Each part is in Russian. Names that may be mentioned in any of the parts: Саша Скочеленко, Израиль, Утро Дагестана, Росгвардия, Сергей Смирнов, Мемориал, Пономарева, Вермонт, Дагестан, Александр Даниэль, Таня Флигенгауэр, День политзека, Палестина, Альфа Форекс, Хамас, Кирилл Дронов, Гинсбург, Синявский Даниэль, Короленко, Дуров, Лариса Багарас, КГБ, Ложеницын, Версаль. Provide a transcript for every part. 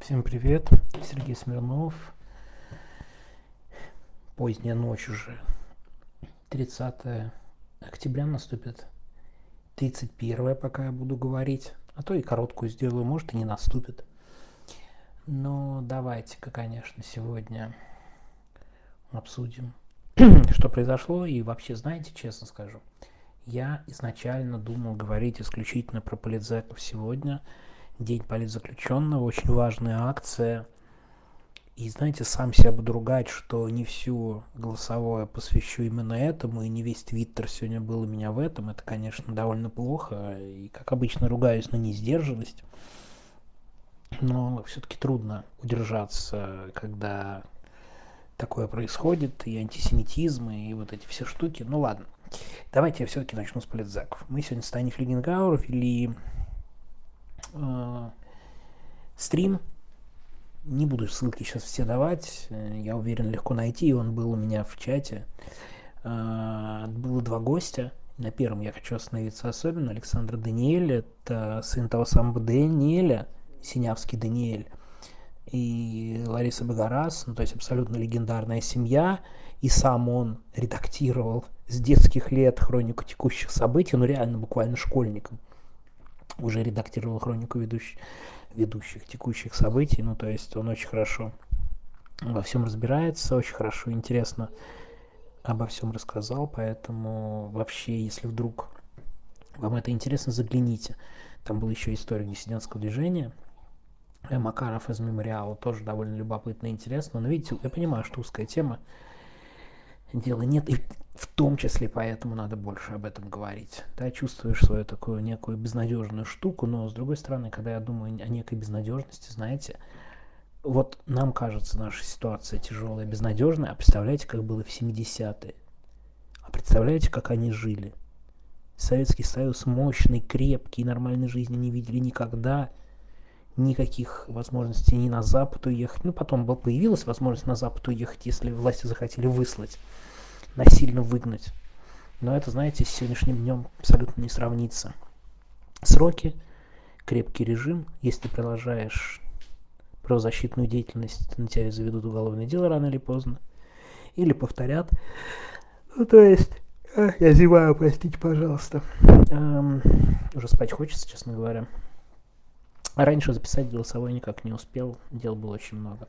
Всем привет, Сергей Смирнов. Поздняя ночь уже. 30 октября наступит. 31, пока я буду говорить. А то и короткую сделаю, может и не наступит. Но давайте-ка, конечно, сегодня обсудим, что произошло. И вообще, знаете, честно скажу, я изначально думал говорить исключительно про политзаков сегодня. День политзаключенного, очень важная акция. И, знаете, сам себя буду ругать, что не всю голосовое посвящу именно этому, и не весь твиттер сегодня был у меня в этом. Это, конечно, довольно плохо. И, как обычно, ругаюсь на несдержанность. Но все-таки трудно удержаться, когда такое происходит, и антисемитизм, и вот эти все штуки. Ну ладно, давайте я все-таки начну с политзаков. Мы сегодня с Таней Флигенгауэр вели стрим. Не буду ссылки сейчас все давать, я уверен, легко найти, он был у меня в чате. Было два гостя, на первом я хочу остановиться особенно, Александр Даниэль, это сын того самого Даниэля, Синявский Даниэль, и Лариса Багарас, ну, то есть абсолютно легендарная семья, и сам он редактировал с детских лет хронику текущих событий, ну реально буквально школьником. Уже редактировал хронику ведущих текущих событий, ну то есть он очень хорошо во всем разбирается, очень хорошо, интересно обо всем рассказал, поэтому вообще, если вдруг вам это интересно, загляните. Там был еще историк диссидентского движения, Макаров из «Мемориала», тоже довольно любопытно и интересно, но видите, я понимаю, что узкая тема, дела нет, и в том числе поэтому надо больше об этом говорить. Да, чувствуешь свою такую некую безнадежную штуку, но с другой стороны, когда я думаю о некой безнадежности, знаете, вот нам кажется наша ситуация тяжелая, безнадежная, а представляете, как было в 70-е, а представляете, как они жили. Советский Союз мощный, крепкий, нормальной жизни не видели никогда, никаких возможностей ни на Запад уехать. Ну, потом появилась возможность на Запад уехать, если власти захотели выслать, насильно выгнать. Но это, знаете, с сегодняшним днем абсолютно не сравнится. Сроки, крепкий режим. Если ты продолжаешь правозащитную деятельность, на тебя заведут уголовное дело рано или поздно. Или повторят. Ну, то есть, я зеваю, простите, пожалуйста. Уже спать хочется, честно говоря. А раньше записать голосовой никак не успел, дел было очень много.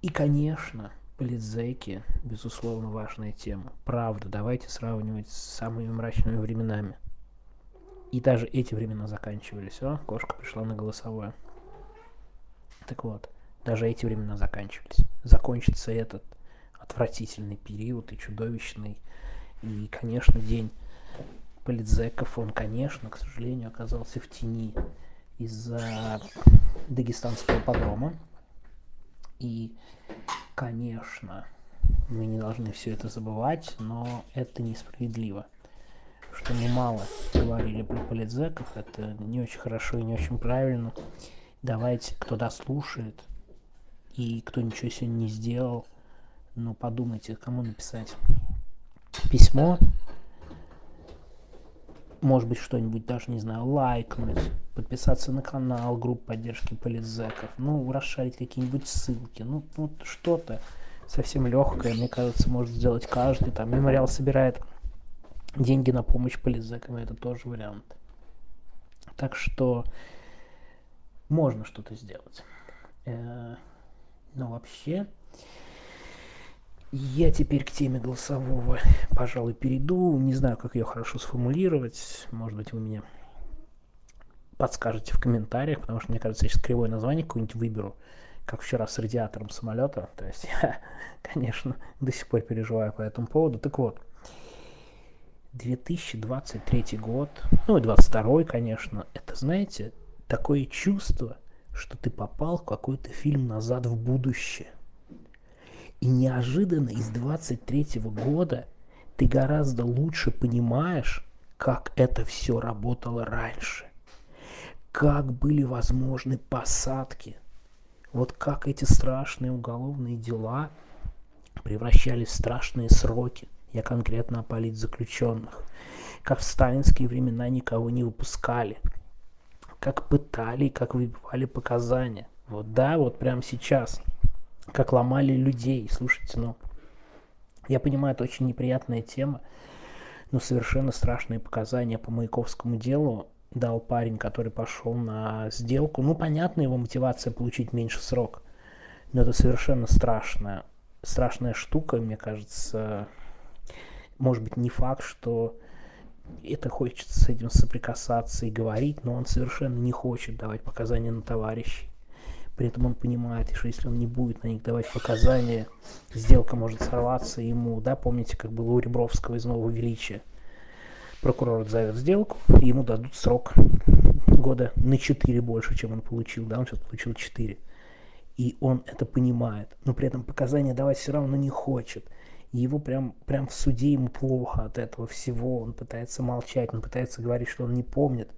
И, конечно, политзаки, безусловно, важная тема. Правда, давайте сравнивать с самыми мрачными временами. И даже эти времена заканчивались. О, кошка пришла на голосовое. Так вот, даже эти времена заканчивались. Закончится этот отвратительный период и чудовищный. И, конечно, день политзаков, он, конечно, к сожалению, оказался в тени из-за дагестанского погрома. И, конечно, мы не должны все это забывать, но это несправедливо, что мы мало говорили про политзаков, это не очень хорошо и не очень правильно. Давайте, кто дослушает и кто ничего сегодня не сделал, ну подумайте, кому написать письмо. Может быть, что-нибудь даже, не знаю, лайкнуть, подписаться на канал групп поддержки политзаков, ну, расшарить какие-нибудь ссылки, ну, вот что-то совсем легкое, мне кажется, может сделать каждый. Там «Мемориал» собирает деньги на помощь политзакам, это тоже вариант. Так что можно что-то сделать. Но вообще, я теперь к теме голосового, пожалуй, перейду. Не знаю, как ее хорошо сформулировать. Может быть, вы мне подскажете в комментариях, потому что, мне кажется, я сейчас кривое название какое-нибудь выберу, как вчера с радиатором самолета. То есть я, конечно, до сих пор переживаю по этому поводу. Так вот, 2023 год, ну и 2022, конечно, это, знаете, такое чувство, что ты попал в какой-то фильм «Назад в будущее». И неожиданно из 23-го года ты гораздо лучше понимаешь, как это все работало раньше. Как были возможны посадки. Вот как эти страшные уголовные дела превращались в страшные сроки. Я конкретно о политзаключенных. Как в сталинские времена никого не выпускали. как пытали, как выбивали показания. Вот да, вот прямо сейчас, как ломали людей. Слушайте, ну, я понимаю, это очень неприятная тема, но совершенно страшные показания по Маяковскому делу дал парень, который пошел на сделку. Ну, понятно, его мотивация получить меньше срок, но это совершенно страшная штука, мне кажется. Может быть, не факт, что это хочется с этим соприкасаться и говорить, но он совершенно не хочет давать показания на товарищей. При этом он понимает, что если он не будет на них давать показания, сделка может сорваться ему. Да, помните, как было у Ребровского из «Нового величия»? Прокурор зовет сделку, и ему дадут срок года на 4 больше, чем он получил. Да, он сейчас получил 4. И он это понимает, но при этом показания давать все равно не хочет. Его прям в суде ему плохо от этого всего. Он пытается молчать, он пытается говорить, что он не помнит.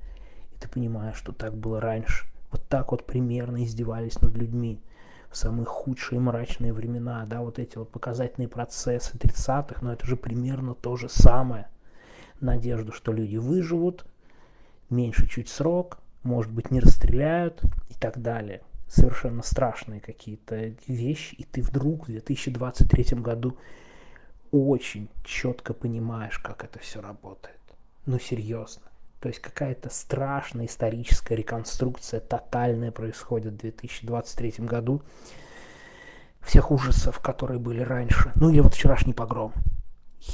И ты понимаешь, что так было раньше. Вот так вот примерно издевались над людьми в самые худшие мрачные времена. Да, вот эти вот показательные процессы 30-х, но это же примерно то же самое. Надежду, что люди выживут, меньше чуть срок, может быть, не расстреляют и так далее. Совершенно страшные какие-то вещи. И ты вдруг в 2023 году очень четко понимаешь, как это все работает. Ну, серьезно. То есть какая-то страшная историческая реконструкция тотальная происходит в 2023 году. Всех ужасов, которые были раньше. Ну, или вот вчерашний погром.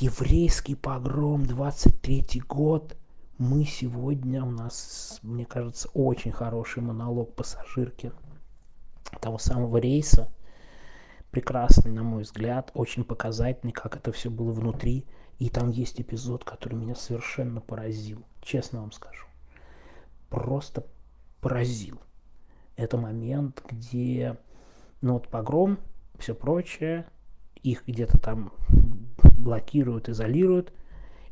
Еврейский погром, 23-й год. Мы сегодня, у нас, мне кажется, очень хороший монолог пассажирки того самого рейса, прекрасный, на мой взгляд, очень показательный, как это все было внутри, и там есть эпизод, который меня совершенно поразил, честно вам скажу, просто поразил. Это момент, где, ну вот погром, все прочее, их где-то там блокируют, изолируют,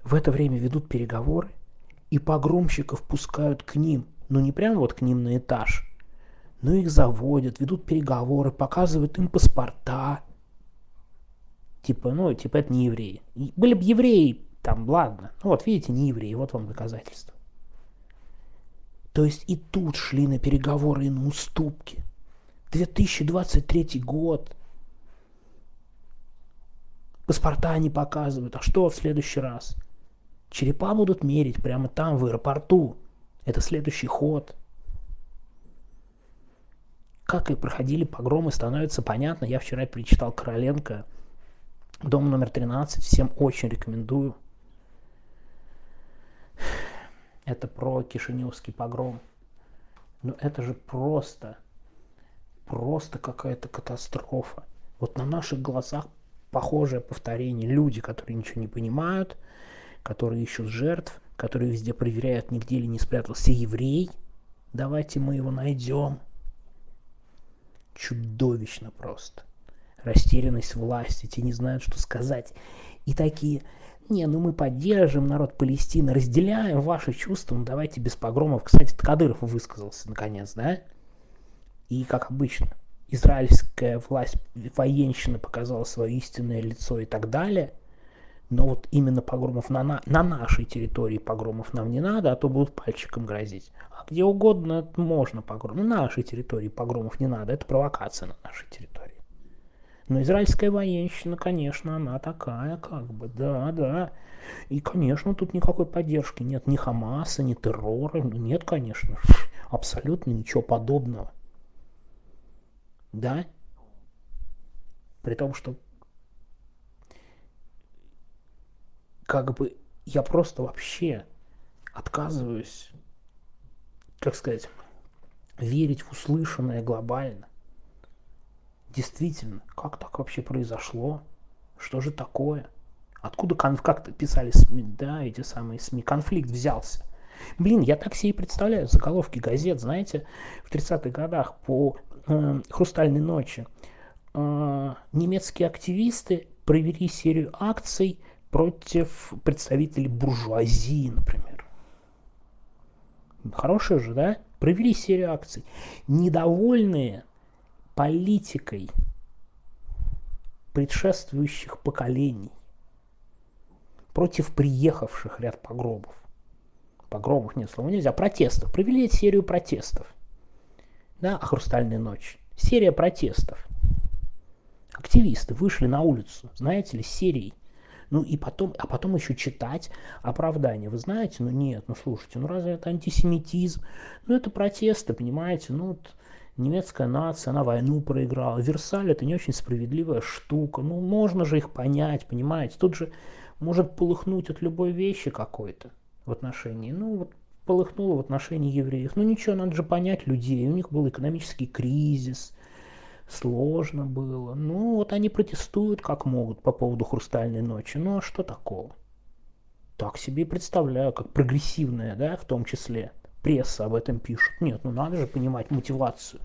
в это время ведут переговоры, и погромщиков пускают к ним, ну не прям вот к ним на этаж, но их заводят, ведут переговоры, показывают им паспорта. Типа это не евреи. Были бы евреи, там, ладно. Ну вот, видите, не евреи, вот вам доказательство. То есть и тут шли на переговоры и на уступки. 2023 год. Паспорта они показывают. А что в следующий раз? Черепа будут мерить прямо там, в аэропорту. Это следующий ход. Как и проходили погромы, становится понятно. Я вчера перечитал Короленко, «Дом номер 13». Всем очень рекомендую. Это про Кишиневский погром. Но это же просто какая-то катастрофа. Вот на наших глазах похожее повторение. Люди, которые ничего не понимают, которые ищут жертв, которые везде проверяют, нигде ли не спрятался еврей. Давайте мы его найдем. Чудовищно просто. Растерянность власти, те не знают, что сказать. И такие, мы поддержим народ Палестины, разделяем ваши чувства, давайте без погромов. Кстати, Кадыров высказался наконец, да? И как обычно, израильская власть, военщина показала свое истинное лицо и так далее. Но вот именно погромов на нашей территории погромов нам не надо, а то будут пальчиком грозить. А где угодно можно погром. На нашей территории погромов не надо, это провокация на нашей территории. Но израильская военщина, конечно, она такая, да. И, конечно, тут никакой поддержки нет, ни Хамаса, ни террора, нет, конечно, абсолютно ничего подобного. Да? При том, что я просто вообще отказываюсь, верить в услышанное глобально. Действительно, как так вообще произошло? Что же такое? Откуда, как-то писали СМИ, да, эти самые СМИ, конфликт взялся? Блин, я так себе и представляю заголовки газет, знаете, в 30-х годах по «Хрустальной ночи». Немецкие активисты провели серию акций против представителей буржуазии, например. Хорошие же, да? Провели серию акций. Недовольные политикой предшествующих поколений против приехавших ряд погромов. погромах нет, слова нельзя, протестов, провели серию протестов, да, «Хрустальная ночь», серия протестов, активисты вышли на улицу, знаете ли, с серией, ну и потом, а потом еще читать оправдания, вы знаете, ну нет, ну слушайте, ну разве это антисемитизм, ну это протесты, понимаете, ну вот немецкая нация, она войну проиграла, Версаль это не очень справедливая штука, ну можно же их понять, понимаете, тут же может полыхнуть от любой вещи какой-то в отношении, ну вот полыхнуло в отношении евреев, ну ничего, надо же понять людей, у них был экономический кризис, сложно было, ну вот они протестуют как могут по поводу «Хрустальной ночи», ну а что такого? Так себе и представляю, как прогрессивная, да, в том числе, пресса об этом пишет, нет, ну надо же понимать мотивацию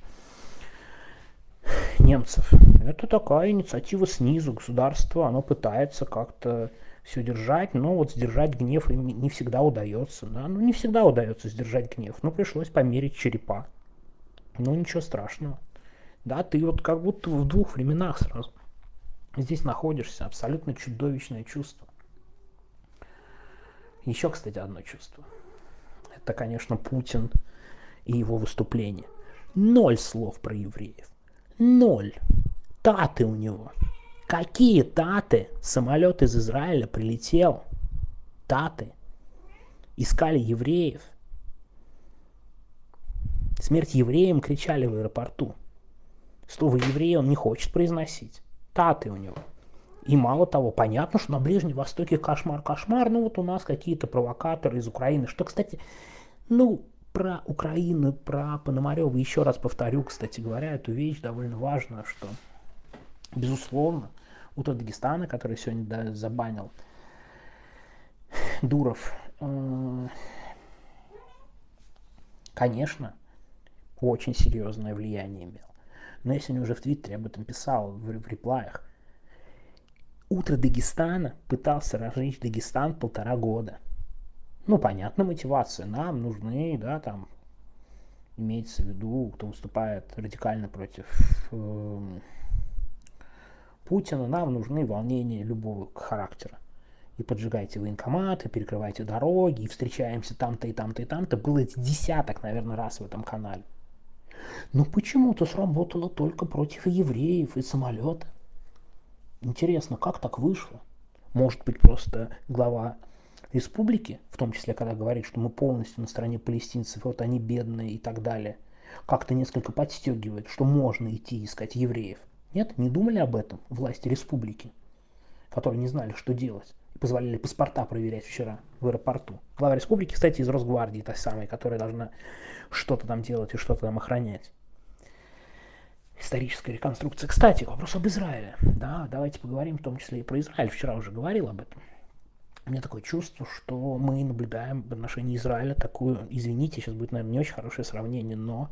немцев, это такая инициатива снизу, государство, оно пытается как-то все держать, но вот сдержать гнев им не всегда удается, да, ну не всегда удается сдержать гнев, но пришлось померить черепа, ну ничего страшного, да, ты вот как будто в двух временах сразу здесь находишься, абсолютно чудовищное чувство. Еще, кстати, одно чувство, это, конечно, Путин и его выступление, ноль слов про евреев, ноль, таты у него. Какие таты? Самолет из Израиля прилетел. Таты. Искали евреев. Смерть евреям кричали в аэропорту. Слово «евреи» он не хочет произносить. Таты у него. И мало того, понятно, что на Ближнем Востоке кошмар-кошмар. Ну вот у нас какие-то провокаторы из Украины. Что, кстати, ну про Украину, про Пономарева еще раз повторю, кстати говоря, эту вещь довольно важную, что безусловно, «Утро Дагестана», который сегодня забанил Дуров, конечно, очень серьезное влияние имел. Но я сегодня уже в Твиттере об этом писал, в реплаях. «Утро Дагестана» пытался разжечь Дагестан 1,5 года. Ну, понятно, мотивация. Нам нужны, да, там, имеется в виду, кто выступает радикально против Путина, нам нужны волнения любого характера. И поджигайте военкоматы, перекрывайте дороги, и встречаемся там-то и там-то и там-то. Было десяток, наверное, раз в этом канале. Но почему-то сработало только против евреев и самолета. Интересно, как так вышло? Может быть, просто глава республики, в том числе, когда говорит, что мы полностью на стороне палестинцев, вот они бедные и так далее, как-то несколько подстегивает, что можно идти искать евреев. Нет, не думали об этом власти республики, которые не знали, что делать, и позволяли паспорта проверять вчера в аэропорту. Глава республики, кстати, из Росгвардии, та самая, которая должна что-то там делать и что-то там охранять. Историческая реконструкция. Кстати, вопрос об Израиле. Да, давайте поговорим в том числе и про Израиль. Вчера уже говорил об этом. У меня такое чувство, что мы наблюдаем в отношении Израиля такую, извините, сейчас будет, наверное, не очень хорошее сравнение, но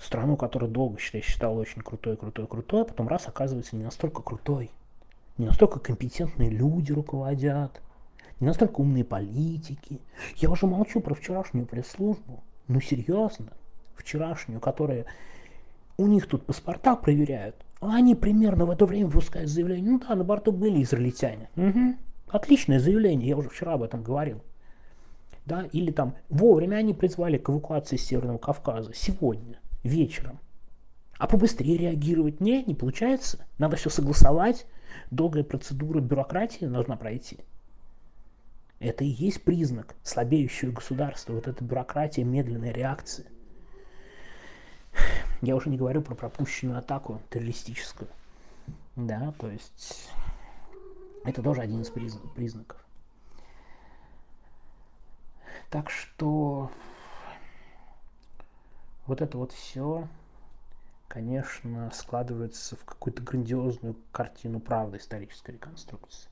страну, которую долго считал очень крутой, а потом раз оказывается не настолько крутой, не настолько компетентные люди руководят, не настолько умные политики. Я уже молчу про вчерашнюю пресс-службу, ну серьезно, вчерашнюю, которая у них тут паспорта проверяют, а они примерно в это время выпускают заявление, ну да, на борту были израильтяне, угу. Отличное заявление, я уже вчера об этом говорил. Да, или там вовремя они призвали к эвакуации Северного Кавказа, сегодня вечером. А побыстрее реагировать не получается. Надо все согласовать. Долгая процедура бюрократии должна пройти. Это и есть признак слабеющего государства. Вот эта бюрократия, медленная реакция. Я уже не говорю про пропущенную атаку террористическую. Да, то есть это тоже один из признаков. Так что вот это вот все, конечно, складывается в какую-то грандиозную картину правды исторической реконструкции.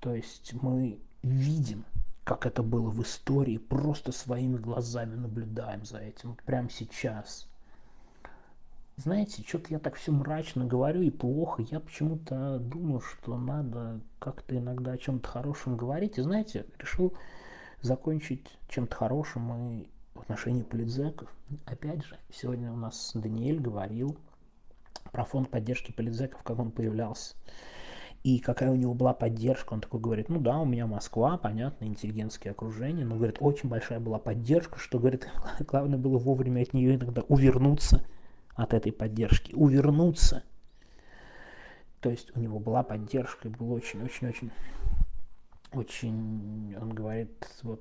То есть мы видим, как это было в истории, просто своими глазами наблюдаем за этим, вот прямо сейчас. Знаете, что-то я так все мрачно говорю и плохо, я почему-то думаю, что надо как-то иногда о чем-то хорошем говорить, и знаете, решил закончить чем-то хорошим и в отношении политзеков. Опять же, сегодня у нас Даниэль говорил про фонд поддержки политзеков, как он появлялся. и какая у него была поддержка. Он такой говорит, ну да, у меня Москва, понятно, интеллигентские окружения, но, говорит, очень большая была поддержка, что, говорит, главное было вовремя от нее иногда увернуться от этой поддержки, увернуться. То есть у него была поддержка, и был очень, он говорит, вот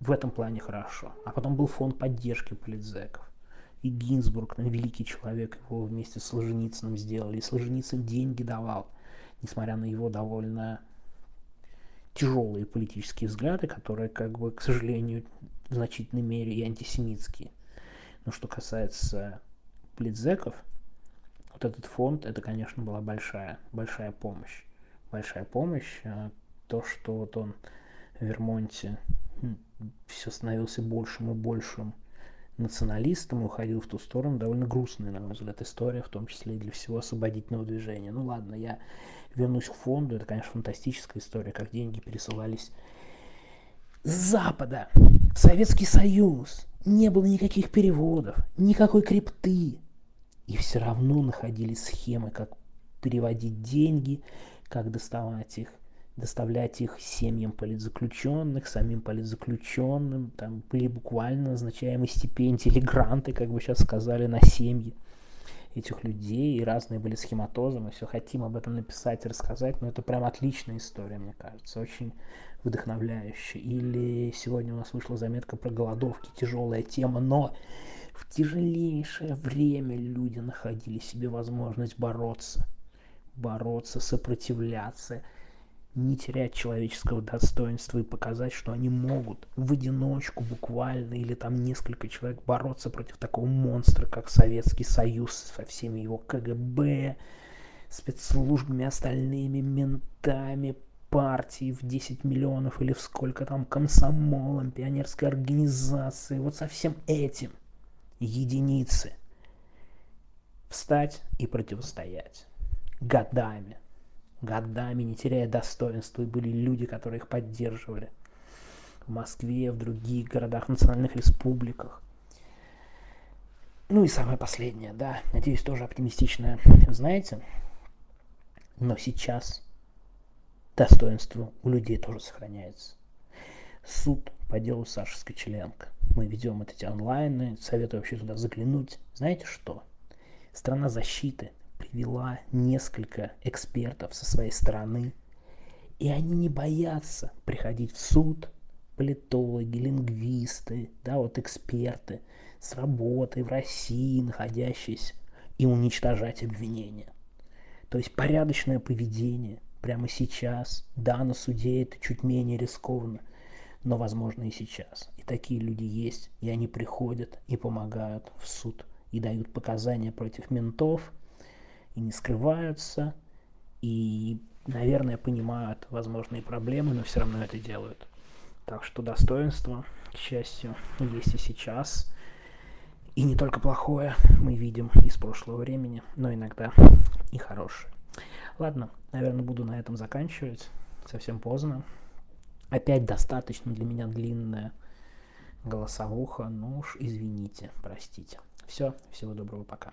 в этом плане хорошо. А потом был фонд поддержки политзеков. И Гинсбург, великий человек, его вместе с Ложеницыным сделали. И Ложеницын деньги давал, несмотря на его довольно тяжелые политические взгляды, которые, как бы, к сожалению, в значительной мере и антисемитские. Но что касается политзеков, вот этот фонд, это, конечно, была большая помощь. Большая помощь. То, что вот он в Вермонте все становился большим и большим националистом и уходил в ту сторону, довольно грустная, на мой взгляд, история, в том числе и для всего освободительного движения. Ну ладно, я вернусь к фонду. Это, конечно, фантастическая история, как деньги пересылались с Запада в Советский Союз. Не было никаких переводов, никакой крипты. И все равно находились схемы, как переводить деньги, как доставлять их семьям политзаключенных, самим политзаключенным. Там были буквально назначаемые стипендии или гранты, как бы сейчас сказали, на семьи этих людей. И разные были схематозы. Мы все хотим об этом написать и рассказать, но это прям отличная история, мне кажется, очень вдохновляющая. Или сегодня у нас вышла заметка про голодовки, тяжелая тема, но в тяжелейшее время люди находили себе возможность бороться, сопротивляться, не терять человеческого достоинства и показать, что они могут в одиночку буквально или там несколько человек бороться против такого монстра, как Советский Союз, со всеми его КГБ, спецслужбами, остальными ментами, партии в 10 миллионов или в сколько там, комсомолом, пионерской организацией, вот со всем этим единицы встать и противостоять годами, не теряя достоинства, и были люди, которые их поддерживали в Москве, в других городах, национальных республиках. Ну и самое последнее, да, надеюсь, тоже оптимистичное, знаете, но сейчас достоинство у людей тоже сохраняется. Суд по делу Саши Скочеленко. Мы ведем эти онлайны, советую вообще туда заглянуть. Знаете что? Страна защиты привела несколько экспертов со своей стороны, и они не боятся приходить в суд, политологи, лингвисты, да, вот эксперты с работой в России, находящиеся, и уничтожать обвинения. То есть порядочное поведение прямо сейчас, да, на суде это чуть менее рискованно, но возможно и сейчас. И такие люди есть, и они приходят и помогают в суд, и дают показания против ментов, и не скрываются, и, наверное, понимают возможные проблемы, но все равно это делают. Так что достоинство, к счастью, есть и сейчас. И не только плохое мы видим из прошлого времени, но иногда и хорошее. Ладно, наверное, буду на этом заканчивать. Совсем поздно. Опять достаточно для меня длинная голосовуха, ну уж извините, простите. Всего доброго, пока.